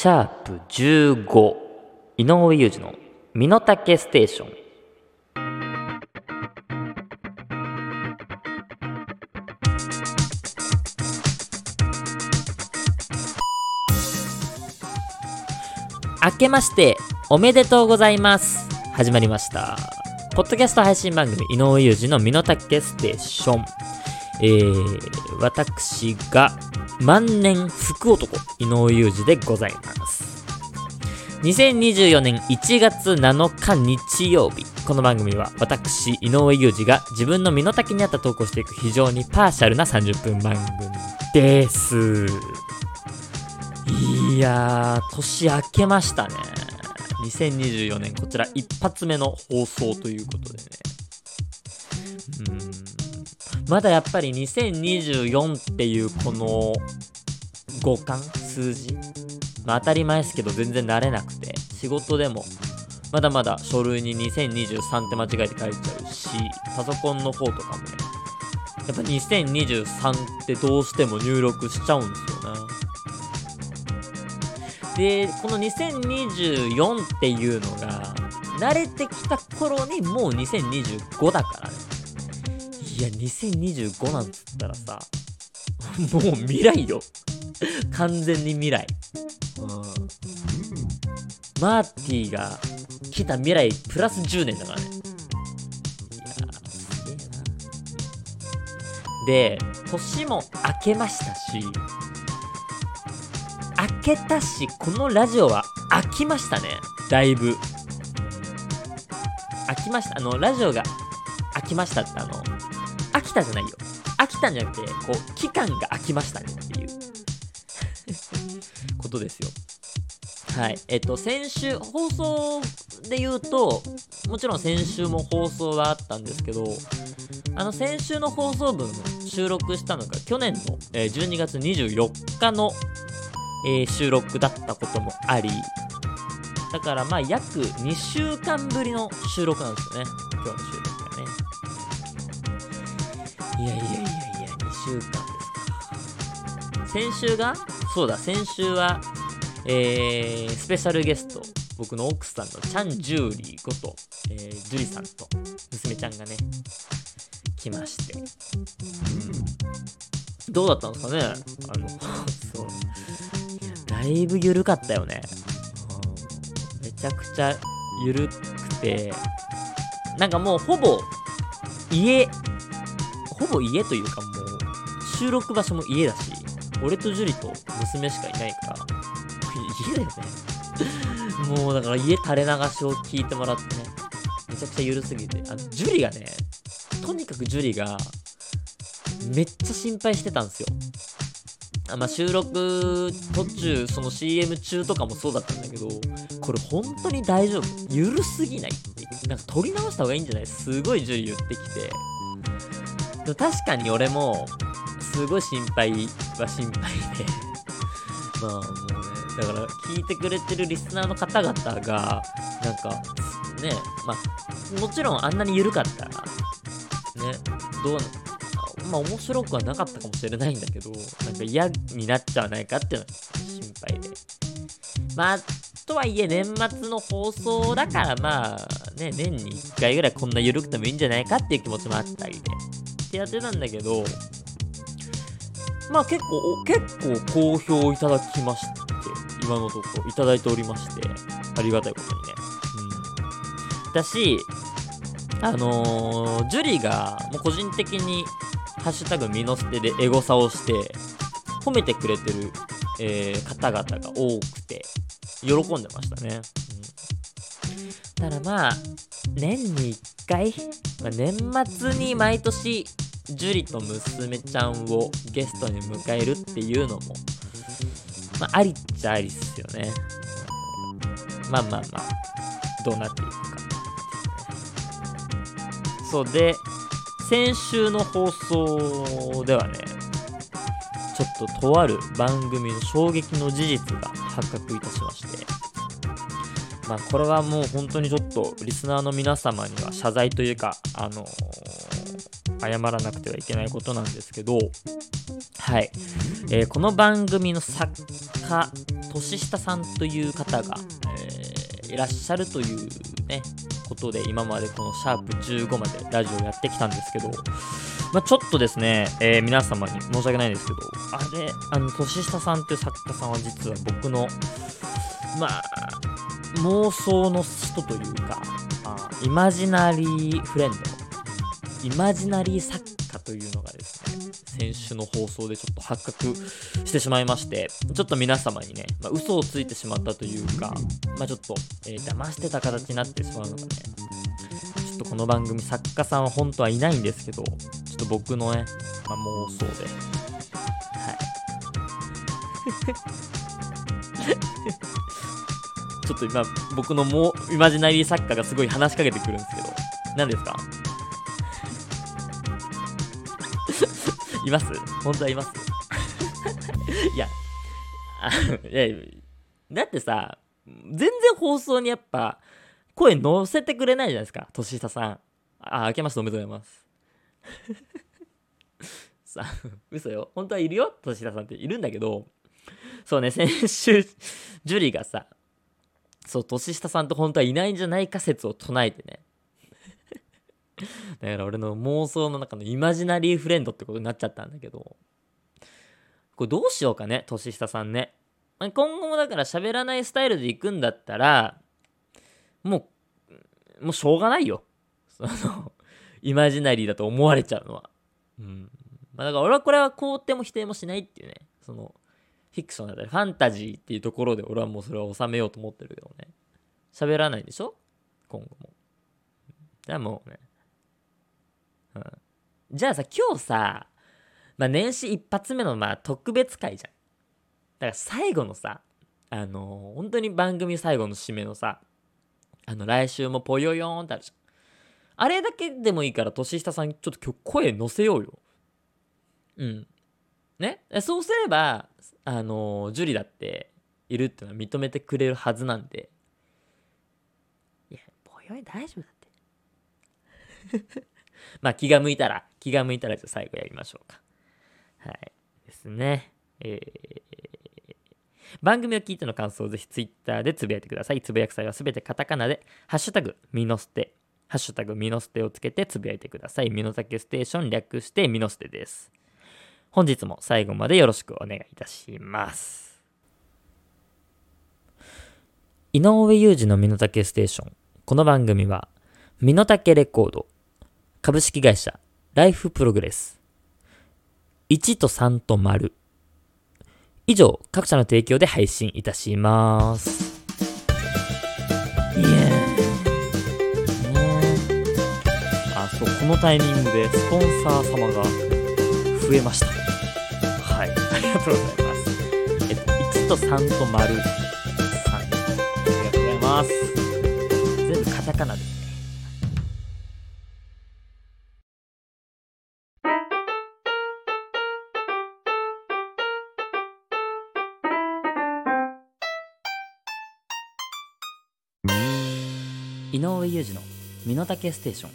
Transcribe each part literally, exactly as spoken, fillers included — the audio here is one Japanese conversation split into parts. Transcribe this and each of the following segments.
シャープじゅうご、井上裕二の身の丈ステーション。明けましておめでとうございます。始まりました、ポッドキャスト配信番組井上裕二の身の丈ステーション。えー、私が万年福男井上裕二でございます。にせんにじゅうよねんいちがつなのか日曜日、この番組は私井上裕二が自分の身の丈に合った投稿していく非常にパーシャルなさんじゅっぷんばんぐみです。いやー、年明けましたね。にせんにじゅうよねん、こちら一発目の放送ということでね、うーんまだやっぱりにせんにじゅうよんっていうこの五感数字、まあ、当たり前ですけど全然慣れなくて、仕事でもまだまだ書類ににせんにじゅうさんって間違えて書いちゃうし、パソコンの方とかもね、やっぱにせんにじゅうさんってどうしても入力しちゃうんですよね。でこのにせんにじゅうよんっていうのが慣れてきた頃にもうにせんにじゅうごだからね。いやにせんにじゅうごなんつったらさ、もう未来よ完全に未来、うん、マーティーが来た未来プラスじゅうねんだからね。いやーすげえな。で年も明けましたし、明けたし、このラジオは飽きましたね。だいぶ飽きました。あのラジオが飽きましたってあの飽きたじゃないよ。飽きたんじゃなくて、こう、期間が空きましたねっていうことですよ。はい。えっと、先週、放送で言うと、もちろん先週も放送はあったんですけど、あの、先週の放送分収録したのが、去年のじゅうにがつにじゅうよっかの収録だったこともあり、だから、まあ、約にしゅうかんぶりの収録なんですよね。今日の収録がね。いやいやいやいや、にしゅうかんですか。先週がそうだ、先週は、えー、スペシャルゲスト、僕の奥さんのチャンジューリーこと、えー、ジュリさんと娘ちゃんがね来まして、うん、どうだったんですかね、あのそういやだいぶ緩かったよね、うん、めちゃくちゃ緩くて、なんかもうほぼ家ほぼ家というか、もう収録場所も家だし、俺とジュリと娘しかいないから家だよねもうだから家垂れ流しを聞いてもらってね、めちゃくちゃ緩すぎて、あのジュリがね、とにかくジュリがめっちゃ心配してたんですよ。あ、まあ、収録途中、その シーエム 中とかもそうだったんだけど、これ本当に大丈夫、緩すぎない、なんか撮り直した方がいいんじゃない、すごいジュリ言ってきて、確かに俺もすごい心配は心配でまあもうね、だから聞いてくれてるリスナーの方々がなんかね、まあもちろんあんなに緩かったらね、どうまあ面白くはなかったかもしれないんだけど、なんか嫌になっちゃわないかっていうのが心配で、まあとはいえ年末の放送だから、まあね、年にいっかいぐらいこんな緩くてもいいんじゃないかっていう気持ちもあったりでってやってたんだけど、まあ結構結構好評いただきまして、今のところいただいておりまして、ありがたいことにね、うん、だし、あのー、ジュリがもう個人的にハッシュタグ身の捨てでエゴサをして褒めてくれてる、えー、方々が多くて喜んでましたね、うん、ただまあ年にいっかい、まあ、年末に毎年ジュリと娘ちゃんをゲストに迎えるっていうのも、まあ、ありっちゃありっすよね。まあまあまあどうなっていくか。そうで、先週の放送ではね、ちょっととある番組の衝撃の事実が発覚いたしまして、まあ、これはもう本当にちょっとリスナーの皆様には謝罪というか、あのー、謝らなくてはいけないことなんですけど、はい、えー、この番組の作中年下さんという方が、えー、いらっしゃるというねことで、今までこのシャープじゅうごまでラジオやってきたんですけど、まあ、ちょっとですね、えー、皆様に申し訳ないんですけど、あれあの年下さんという作家さんは実は僕のまあ妄想の人というか、あイマジナリーフレンド、イマジナリー作家というのがですね、先週の放送でちょっと発覚してしまいまして、ちょっと皆様にね、まあ、嘘をついてしまったというか、まあ、ちょっと、えー、騙してた形になってしまうのがね、ちょっとこの番組作家さんは本当はいないんですけど、ちょっと僕のね、まあ、妄想ではいちょっと今僕のもイマジナリー作家がすごい話しかけてくるんですけど、何ですかいます本当はいますいやいやだってさ、全然放送にやっぱ声乗せてくれないじゃないですか、年下さん。あ、明けましておめでとうございますさあ嘘よ、本当はいるよ、年下さんっているんだけど、そうね、先週ジュリがさ、そう年下さんと本当はいないんじゃないか説を唱えてねだから俺の妄想の中のイマジナリーフレンドってことになっちゃったんだけど、これどうしようかね、年下さんね。今後もだから喋らないスタイルで行くんだったら、もうもうしょうがないよ、そのイマジナリーだと思われちゃうのは、うん、まあ、だから俺はこれは肯定も否定もしないっていうね、そのフィクションだったりファンタジーっていうところで俺はもうそれを収めようと思ってるけどね。喋らないでしょ今後も。じゃあもうね、うん、じゃあさ、今日さ、まあ、年始一発目のまあ特別会じゃん。だから最後のさ、あのー、本当に番組最後の締めのさ、あの来週もぽよよーんってあるじゃん。あれだけでもいいから年下さんちょっと声乗せようよ。うんね、そうすればあのジュリだっているってのは認めてくれるはずなんで。いやぼよい大丈夫だってまあ気が向いたら気が向いたらじゃあ最後やりましょうか。はいですね、えー、番組を聞いての感想をぜひツイッターでつぶやいてください。つぶやく際はすべてカタカナでハッシュタグミノステ、ハッシュタグミノステをつけてつぶやいてください。ミノタケステーション略してミノステです。本日も最後までよろしくお願いいたします。井上裕二の身の丈ステーション。この番組は、身の丈レコード、株式会社、ライフプログレス、いちとさんと丸、以上、各社の提供で配信いたします。イエーイ。ね、あ、そう、このタイミングでスポンサー様が、増えました。はい、ありがとうございます。えっと、いちとさんと丸さん、ありがとうございます。全部カタカナですね。井上裕二の身の丈ステーション。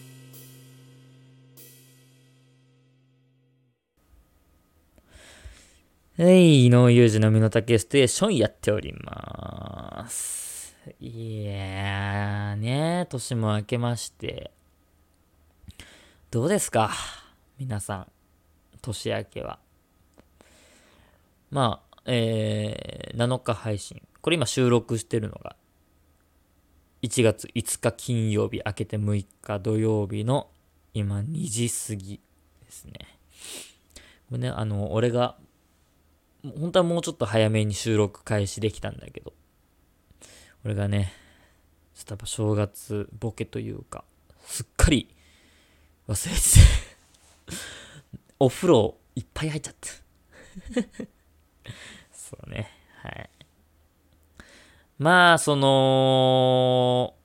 はい、井上裕二の身の丈ステーションやっております。いやーね、年も明けまして。どうですか皆さん、年明けは。まあ、えー、なのか配信。これ今収録してるのが、いちがついつか金曜日、明けてむいか土曜日の今にじ過ぎですね。これね、あの、俺が、本当はもうちょっと早めに収録開始できたんだけど、俺がねちょっとやっぱ正月ボケというかすっかり忘れてお風呂いっぱい入っちゃったそうね、はい、まあその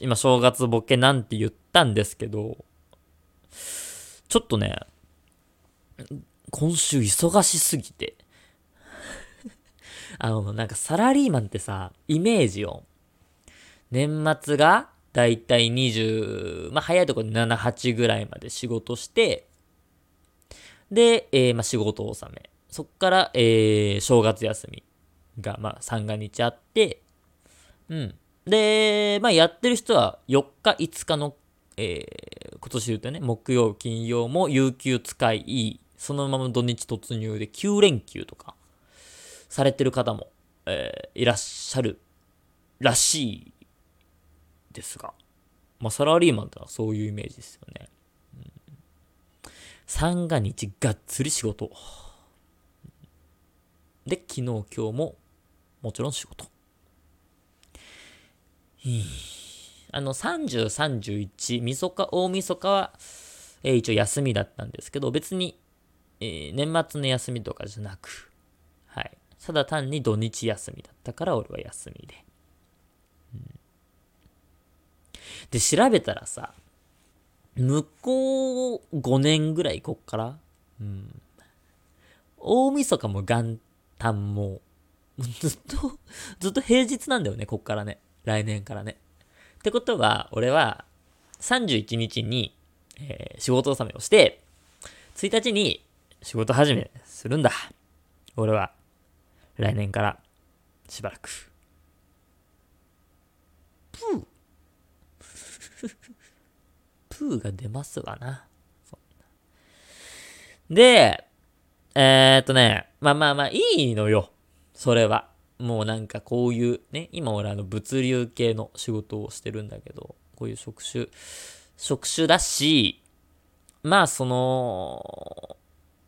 今正月ボケなんて言ったんですけど、ちょっとね今週忙しすぎて、あのなんかサラリーマンってさ、イメージを年末がだいたいにじゅう、まあ早いところでなな、はちぐらいまで仕事して、で、えー、まあ仕事納め、そっから、えー、正月休みが、まあ、三が日あって、うん。で、まあ、やってる人はよっか、いつかの、えー、今年言うとね、木曜、金曜も有給使い、そのまま土日突入できゅうれんきゅうとかされてる方も、えー、いらっしゃるらしいですが、まあ、サラリーマンってのはそういうイメージですよね。うん、三が日がっつり仕事。で、昨日、今日ももちろん仕事。あの、さんじゅう、さんじゅういち、みそか、大晦日は、えー、一応休みだったんですけど、別に、えー、年末の休みとかじゃなく、はい。ただ単に土日休みだったから、俺は休みで。うん、で、調べたらさ、向こうごねんぐらい、こっから、うん。大晦日も元旦も、ずっと、ずっと平日なんだよね、こっからね。来年からね。ってことは、俺は、さんじゅういちにちに、えー、仕事納めをして、ついたちに仕事始めするんだ。俺は、来年から、しばらく。プー。プーが出ますわな。そんな。で、えーっとね、まあまあまあ、いいのよ。それは。もうなんかこういうね、今俺あの物流系の仕事をしてるんだけど、こういう職種、職種だし、まあその、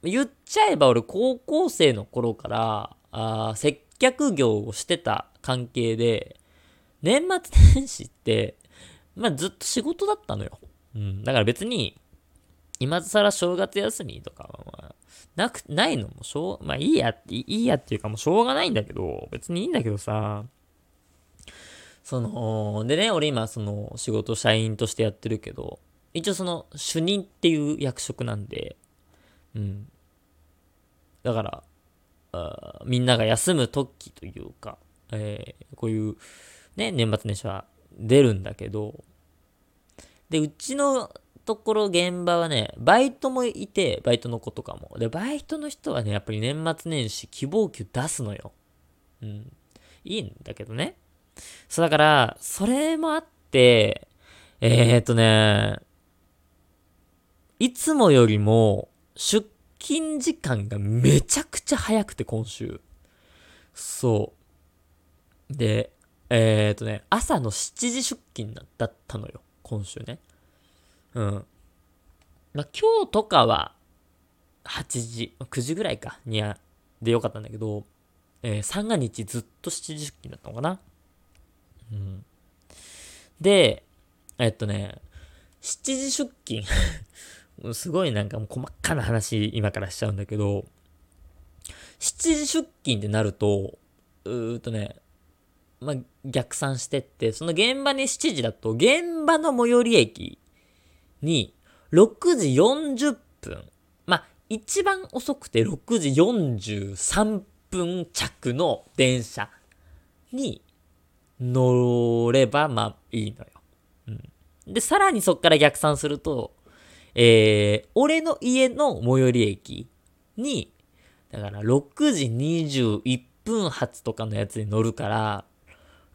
言っちゃえば俺高校生の頃から、あ、接客業をしてた関係で、年末年始って、まあずっと仕事だったのよ。うん。だから別に、今更正月休みとかは、まあ、なく、ないのもしょう、まあいいや、いいやっていうかもうしょうがないんだけど、別にいいんだけどさ、その、でね、俺今その仕事社員としてやってるけど、一応その主任っていう役職なんで、うん。だから、あ、みんなが休む時というか、えー、こういう、ね、年末年始は出るんだけど、で、うちの、ところ現場はね、バイトもいて、バイトの子とかも。で、バイトの人はね、やっぱり年末年始希望給出すのよ。うん。いいんだけどね。そうだから、それもあって、えーっとね、いつもよりも出勤時間がめちゃくちゃ早くて、今週。そう。で、えーっとね、朝のしちじ出勤だったのよ、今週ね。うん。まあ、今日とかは、はちじ、くじぐらいか、にや、でよかったんだけど、えー、三が日ずっとしちじ出勤だったのかな。うん。で、えっとね、しちじ出勤。すごいなんかもう細かな話、今からしちゃうんだけど、しちじ出勤ってなると、うーっとね、まあ、逆算してって、その現場にしちじだと、現場の最寄り駅、に、ろくじよんじゅっぷん。まあ、一番遅くてろくじよんじゅうさんぷん着の電車に乗れば、まあ、いいのよ。うん。で、さらにそっから逆算すると、えー、俺の家の最寄り駅に、だからろくじにじゅういっぷん発とかのやつに乗るから、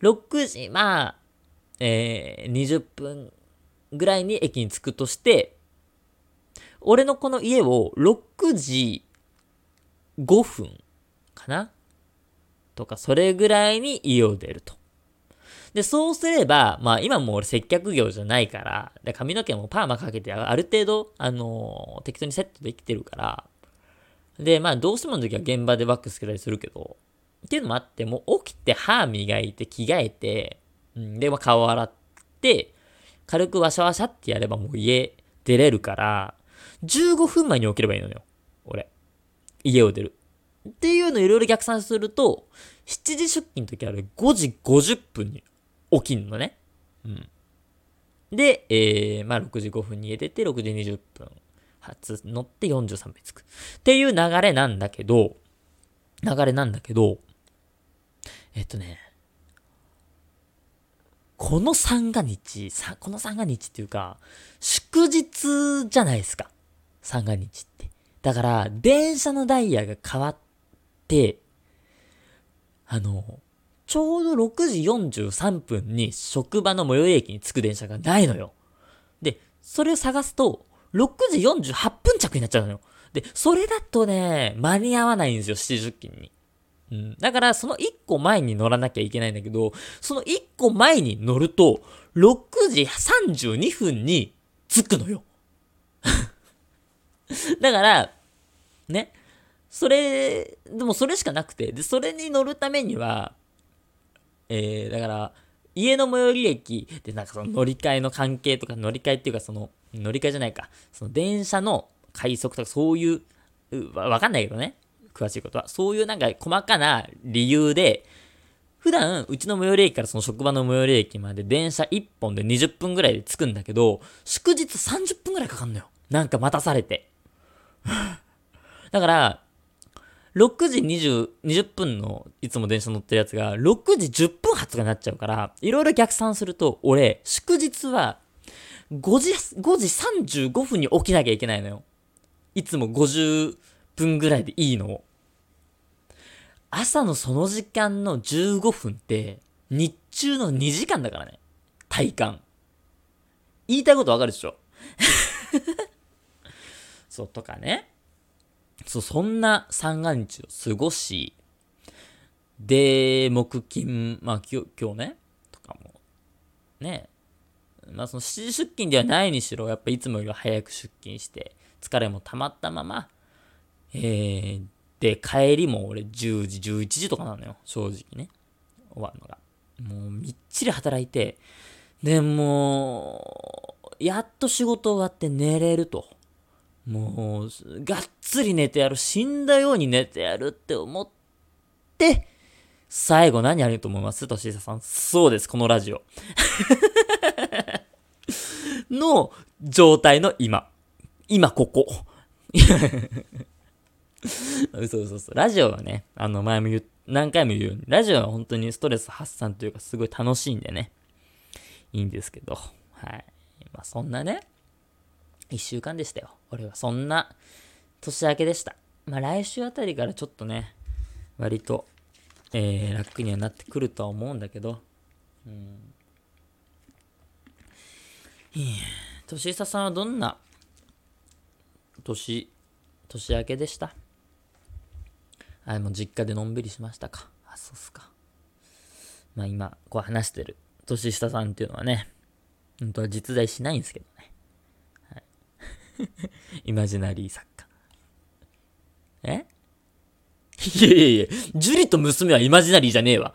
ろくじ、まあ、えー、にじゅっぷん、ぐらいに駅に着くとして、俺のこの家をろくじごふんかなとか、それぐらいに家を出ると。で、そうすれば、まあ今もう俺接客業じゃないから、で髪の毛もパーマかけてある程度、あのー、適当にセットできてるから、で、まあどうしてもの時は現場でワックスつけたりするけど、っていうのもあって、もう起きて歯磨いて着替えて、うん、で、まあ顔洗って、軽くワシャワシャってやればもう家出れるから、じゅうごふんまえに起きればいいのよ。俺。家を出る。っていうのをいろいろ逆算すると、しちじ出勤の時はね、ごじごじゅっぷんに起きんのね。うん。で、えー、まあろくじごふんに家出て、ろくじにじゅっぷん発乗ってよんじゅうさんびょう着く。っていう流れなんだけど、流れなんだけど、えっとね、この三が日、さ、この三が日っていうか、祝日じゃないですか。三が日って。だから、電車のダイヤが変わって、あのちょうどろくじよんじゅうさんぷんに職場の最寄り駅に着く電車がないのよ。でそれを探すとろくじよんじゅうはっぷん着になっちゃうのよ。でそれだとね間に合わないんですよ、しちじゅっきんに。うん、だからそのいっこまえに乗らなきゃいけないんだけど、そのいっこまえに乗るとろくじさんじゅうにふんに着くのよ。だからね、それでもそれしかなくて、でそれに乗るためにはえー、だから家の最寄り駅でなんかその乗り換えの関係とか、乗り換えっていうかその乗り換えじゃないか、その電車の快速とかそういううわ、わかんないけどね、詳しいことはそういうなんか細かな理由で、普段うちの最寄り駅からその職場の最寄り駅まで電車いっぽんでにじゅっぷんぐらいで着くんだけど、祝日さんじゅっぷんぐらいかかんのよ、なんか待たされて。だからろくじにじゅっぷんのいつも電車乗ってるやつがろくじじゅっぷん発とかになっちゃうから、いろいろ逆算すると俺祝日はごじさんじゅうごふんに起きなきゃいけないのよ。いつもごじゅっぷんぐらいでいいのを。朝のその時間のじゅうごふんって日中のにじかんだからね、体感。言いたいことわかるでしょ。そうとかね、そう、そんな三が日を過ごし、で木金、まあ今日ねとかもね、まあそのしちじ出勤ではないにしろ、やっぱいつもより早く出勤して疲れも溜まったまま、えー、で帰りも俺じゅうじじゅういちじとかなのよ、正直ね、終わるのが。もうみっちり働いて、でもうやっと仕事終わって寝れると。もうがっつり寝てやる、死んだように寝てやるって思って、最後何やると思います、としさん。そうです、このラジオの状態の今今ここ嘘嘘嘘。ラジオはね、あの前も言う何回も言うように、ラジオは本当にストレス発散というかすごい楽しいんでね、いいんですけど、はい、まあそんなねいっしゅうかんでしたよ。俺はそんな年明けでした。まあ来週あたりからちょっとね、割と、えー、楽にはなってくるとは思うんだけど、うん。年下さんはどんな年、年明けでした？あ、もう実家でのんびりしましたか。あ、そうっすか。まあ今、こう話してる年下さんっていうのはね、本当は実在しないんですけどね。イマジナリー作家。え？いやいやいや、ジュリと娘はイマジナリーじゃねえわ。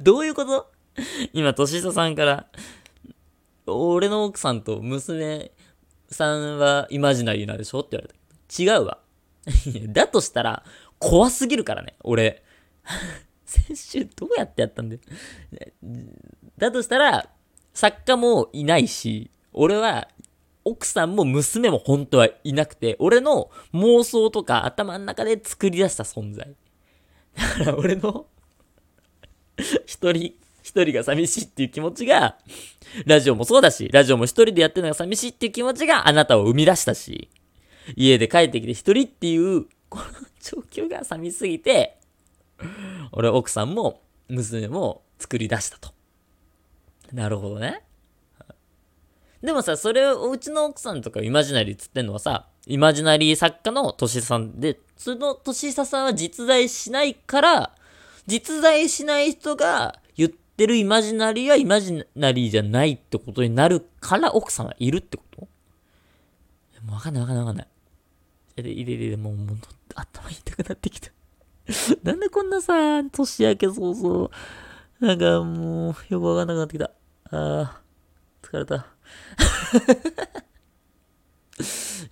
どういうこと？今、年下さんから、俺の奥さんと娘さんはイマジナリーなんでしょって言われた。違うわ。だとしたら、怖すぎるからね、俺。先週どうやってやったんだよ。だとしたら、作家もいないし、俺は奥さんも娘も本当はいなくて、俺の妄想とか頭の中で作り出した存在だから、俺の一人一人が寂しいっていう気持ちが、ラジオもそうだし、ラジオも一人でやってるのが寂しいっていう気持ちがあなたを生み出したし、家で帰ってきて一人っていうこの状況が寂しすぎて、俺奥さんも娘も作り出したと。なるほどね。でもさ、それをうちの奥さんとかイマジナリーつってんのはさ、イマジナリー作家の年下さんで、その年下さんは実在しないから、実在しない人が言ってるイマジナリーはイマジナリーじゃないってことになるから、奥さんはいるってこと？もう分かんない分かんない分かんない。えでいでいでもうもう頭痛くなってきた。なんでこんなさ、年明け早々なんかもうよく分かんなくなってきた。あー、疲れた。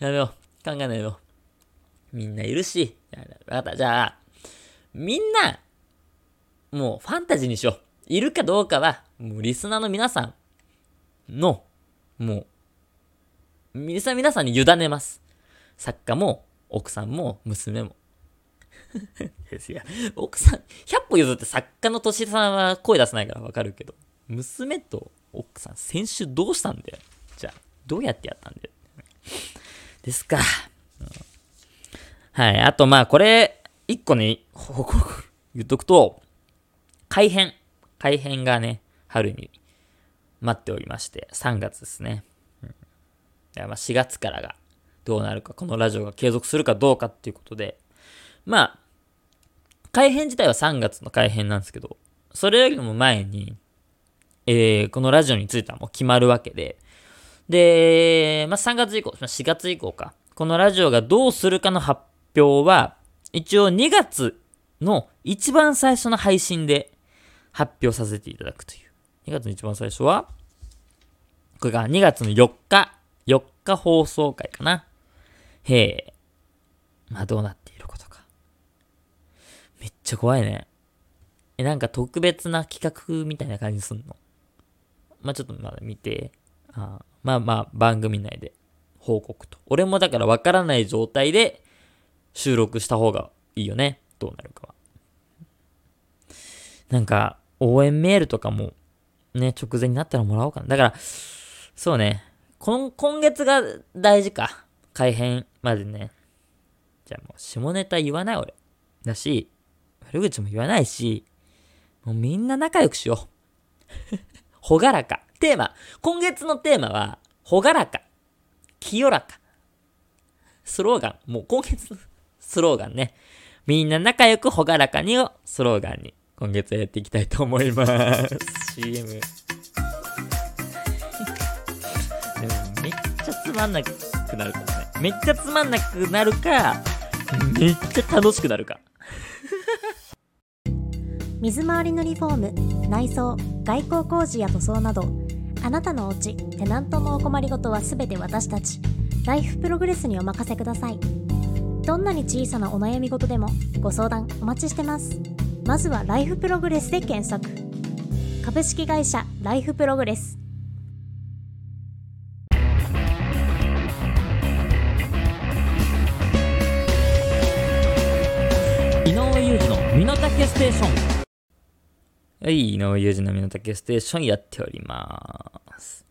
やめよう。考えないよ。みんないるし。わかった。じゃあ、みんな、もうファンタジーにしよう。いるかどうかは、もうリスナーの皆さんの、もう、リスナーの皆さんに委ねます。作家も、奥さんも、娘も。いや、奥さん、ひゃっぽ譲って作家の年さんは声出さないからわかるけど、娘と奥さん先週どうしたんだよ。じゃあどうやってやったんだよですか、うん、はい。あとまあこれ一個ね、報告言っとくと、改編。改編がね、春に待っておりまして、さんがつですね。うん、まあしがつからがどうなるか、このラジオが継続するかどうかっていうことで、まあ、改編自体はさんがつの改編なんですけど、それよりも前に、えー、このラジオについてはもう決まるわけで、で、まあさんがつ以降、しがつ以降か、このラジオがどうするかの発表は、一応にがつの一番最初の配信で発表させていただくという。にがつの一番最初は、これがにがつのよっか、よっか放送回かな。へえ。まあどうなっていることか。めっちゃ怖いね。え、なんか特別な企画みたいな感じすんの。まあちょっとまだ見て、あまあまあ番組内で報告と。俺もだからわからない状態で、収録した方がいいよね。どうなるかは。なんか、応援メールとかも、ね、直前になったらもらおうかな。だから、そうね。今、今月が大事か。改編までね。じゃあもう、下ネタ言わない俺。だし、悪口も言わないし、もうみんな仲良くしよう。ほがらか。テーマ。今月のテーマは、ほがらか。清らか。スローガン。もう今月のスローガンね。みんな仲良くほがらかにをスローガンに今月やっていきたいと思います。シーエム。でもめっちゃつまんなくなるかもね。めっちゃつまんなくなるか、めっちゃ楽しくなるか。水回りのリフォーム、内装、外構工事や塗装など、あなたのお家、テナントのお困りごとはすべて私たち。ライフプログレスにお任せください。どんなに小さなお悩み事でもご相談お待ちしてます。まずはライフプログレスで検索。株式会社ライフプログレス。井上裕二の身の丈ステーション。はい、井上裕二の身の丈ステーションやっております。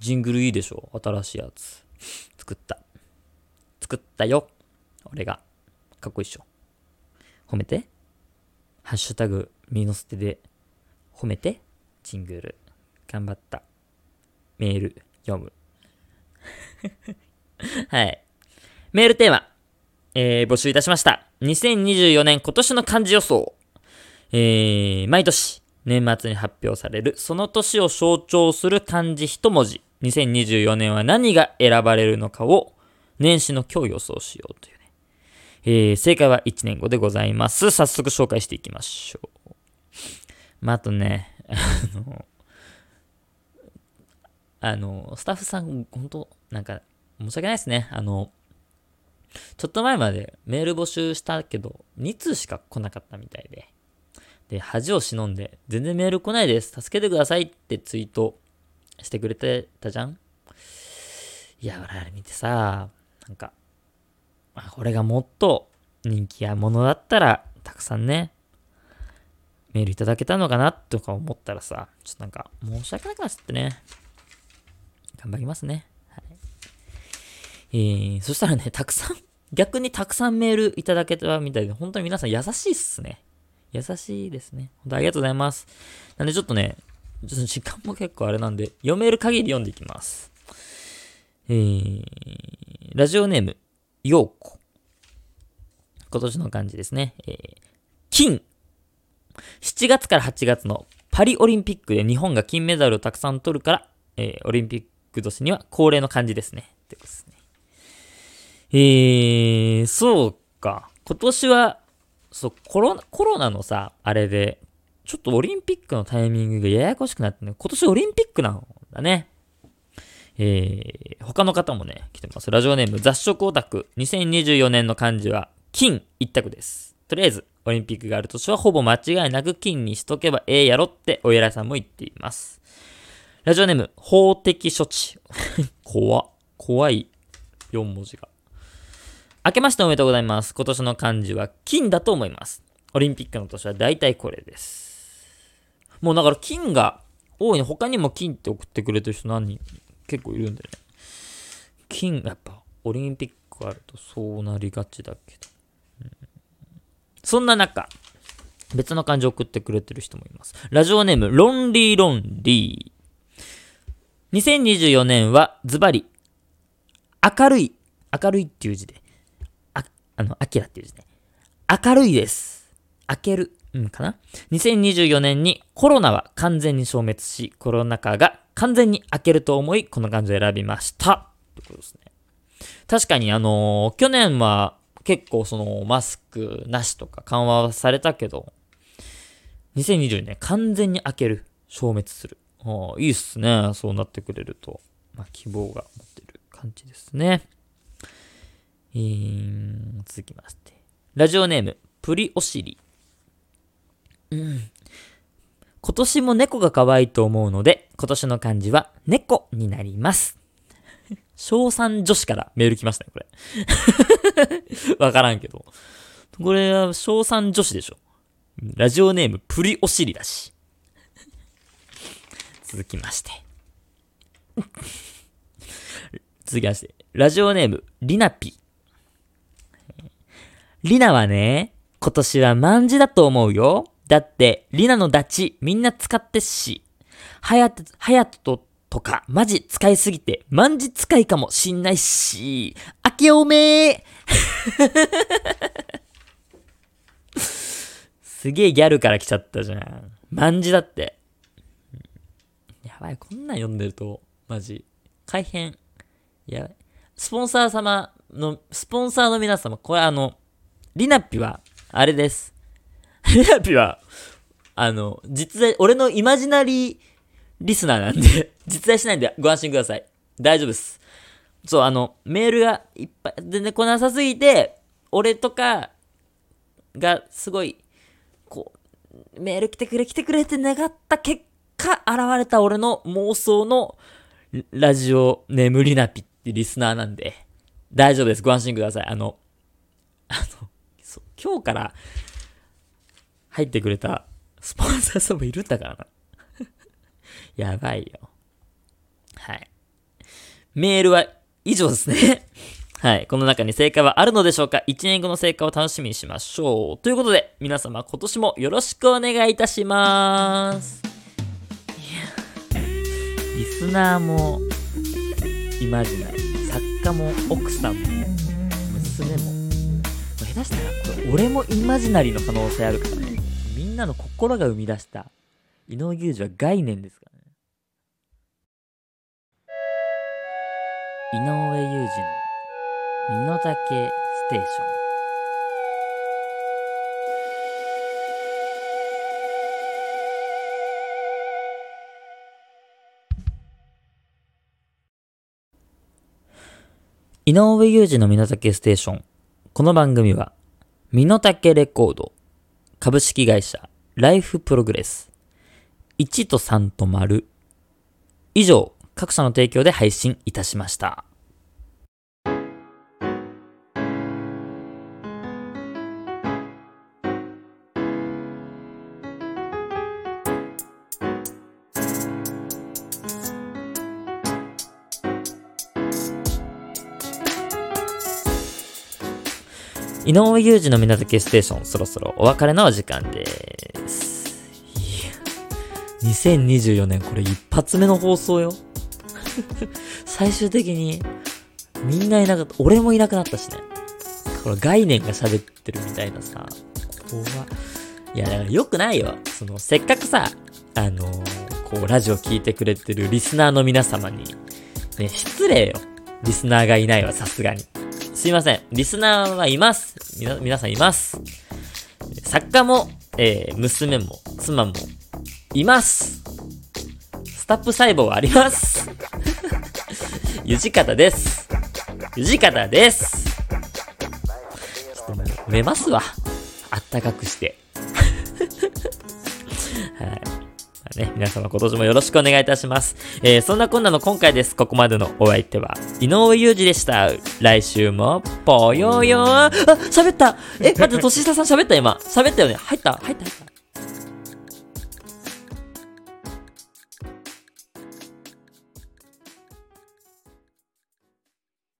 ジングルいいでしょ、新しいやつ作った。作ったよ。俺が。かっこいいっしょ。褒めて。ハッシュタグ、みのすてで。褒めて。ジングル。頑張った。メール、読む。はい。メールテーマ。えー、募集いたしました。にせんにじゅうよねん今年の漢字予想。えー、毎年、年末に発表される、その年を象徴する漢字一文字。にせんにじゅうよねんは何が選ばれるのかを年始の今日予想しようというね、えー、正解はいちねんごでございます。早速紹介していきましょう。まあ、あとね、あのあのスタッフさん本当なんか申し訳ないですね。あのちょっと前までメール募集したけどにつうしか来なかったみたいで、で恥を忍んで全然メール来ないです、助けてくださいってツイートしてくれてたじゃん。いや、俺あれ見てさ、なんか、まあ、これがもっと人気やものだったら、たくさんね、メールいただけたのかなとか思ったらさ、ちょっとなんか、申し訳なくなっちゃってね。頑張りますね。はい。えー、そしたらね、たくさん、逆にたくさんメールいただけたみたいで、本当に皆さん優しいっすね。優しいですね。本当ありがとうございます。なんでちょっとね、ちょっと時間も結構あれなんで、読める限り読んでいきます。えー、ラジオネーム、ようこ。今年の漢字ですね。えー、金。しちがつからはちがつのパリオリンピックで日本が金メダルをたくさん取るから、えー、オリンピック年には恒例の漢字ですね。ってことですね。えー、そうか。今年は、そう、コロナ、コロナのさ、あれで、ちょっとオリンピックのタイミングがややこしくなってね、今年オリンピックなんだね。えー、他の方もね、来てます。ラジオネーム、雑食オタク。にせんにじゅうよねんの漢字は、金一択です。とりあえず、オリンピックがある年はほぼ間違いなく金にしとけばええやろって、お偉いさんも言っています。ラジオネーム、法的処置。怖っ。怖いよん文字が。明けましておめでとうございます。今年の漢字は、金だと思います。オリンピックの年は大体これです。もうだから金が多いね。他にも金って送ってくれてる人何人結構いるんだよね。金、やっぱオリンピックあるとそうなりがちだけど。うん、そんな中、別の漢字を送ってくれてる人もいます。ラジオネーム、ロンリーロンリー。にせんにじゅうよねんは、ズバリ、明るい。明るいっていう字で。あ、あの、あきらっていう字で。明るいです。明ける。うんかな。にせんにじゅうよねんにコロナは完全に消滅し、コロナ禍が完全に明けると思い、この漢字を選びました。ということですね。確かにあのー、去年は結構そのマスクなしとか緩和はされたけど、にせんにじゅうねん完全に明ける、消滅する。ああ、いいっすね。そうなってくれると、まあ、希望が持てる感じですね。えー、続きまして。ラジオネーム、プリオシリ。うん、今年も猫が可愛いと思うので、今年の漢字は猫になります。小さん女子からメール来ましたね、これ。わからんけど。これは小さん女子でしょ。ラジオネームプリお尻だし。続きまして。続きまして。ラジオネームリナピ。リナはね、今年は卍だと思うよ。だって、リナのダチ、みんな使ってっし。はやと、はやととか、マジ使いすぎて、万字使いかもしんないし。明けおめすげえギャルから来ちゃったじゃん。万字だって。やばい、こんなん読んでると、マジ。改変。やばい。スポンサー様の、スポンサーの皆様、これあの、リナッピは、あれです。リナピは、あの、実在、俺のイマジナリーリスナーなんで、実在しないんでご安心ください。大丈夫です。そう、あの、メールがいっぱい、全然来なさすぎて、俺とかがすごい、こう、メール来てくれ、来てくれって願った結果、現れた俺の妄想のラジオネームリナピってリスナーなんで、大丈夫です。ご安心ください。あの、あの、そう、今日から、入ってくれたスポンサーさんもいるんだからなやばいよ。はい、メールは以上ですねはい、この中に正解はあるのでしょうか。いちねんごの正解を楽しみにしましょうということで、皆様今年もよろしくお願いいたします。いや、リスナーもイマジナリー、作家も奥さんも娘も、下手したらこれ俺もイマジナリーの可能性あるからね。みんなの心が生み出した伊能牛耳は概念ですからね。井上雄二の身の丈ステーション。井上雄二の身の丈ステーション。この番組は身の丈レコード株式会社ライフプログレスいちとさんと丸以上各社の提供で配信いたしました。井上雄二の身の丈ステーション、そろそろお別れのお時間です。いや、にせんにじゅうよねんこれ一発目の放送よ。最終的にみんないなかった、俺もいなくなったしね。この概念が喋ってるみたいなさ、怖。いや、だから良くないよ。そのせっかくさ、あのー、こうラジオ聞いてくれてるリスナーの皆様にね、失礼よ。リスナーがいないわ、さすがに。すいません。リスナーはいます。みな、皆さんいます。作家も、えー、娘も、妻も、います。スタップ細胞はあります。ゆじかたです。ゆじかたです。ちょっともう、めますわ。あったかくして。はい。ね、皆様今年もよろしくお願いいたします。えー、そんなこんなの今回です。ここまでのお相手は井上雄二でした。来週もぽよよー。あ、喋った。え、待って、年下さん喋った今。喋ったよね。入った入った入った。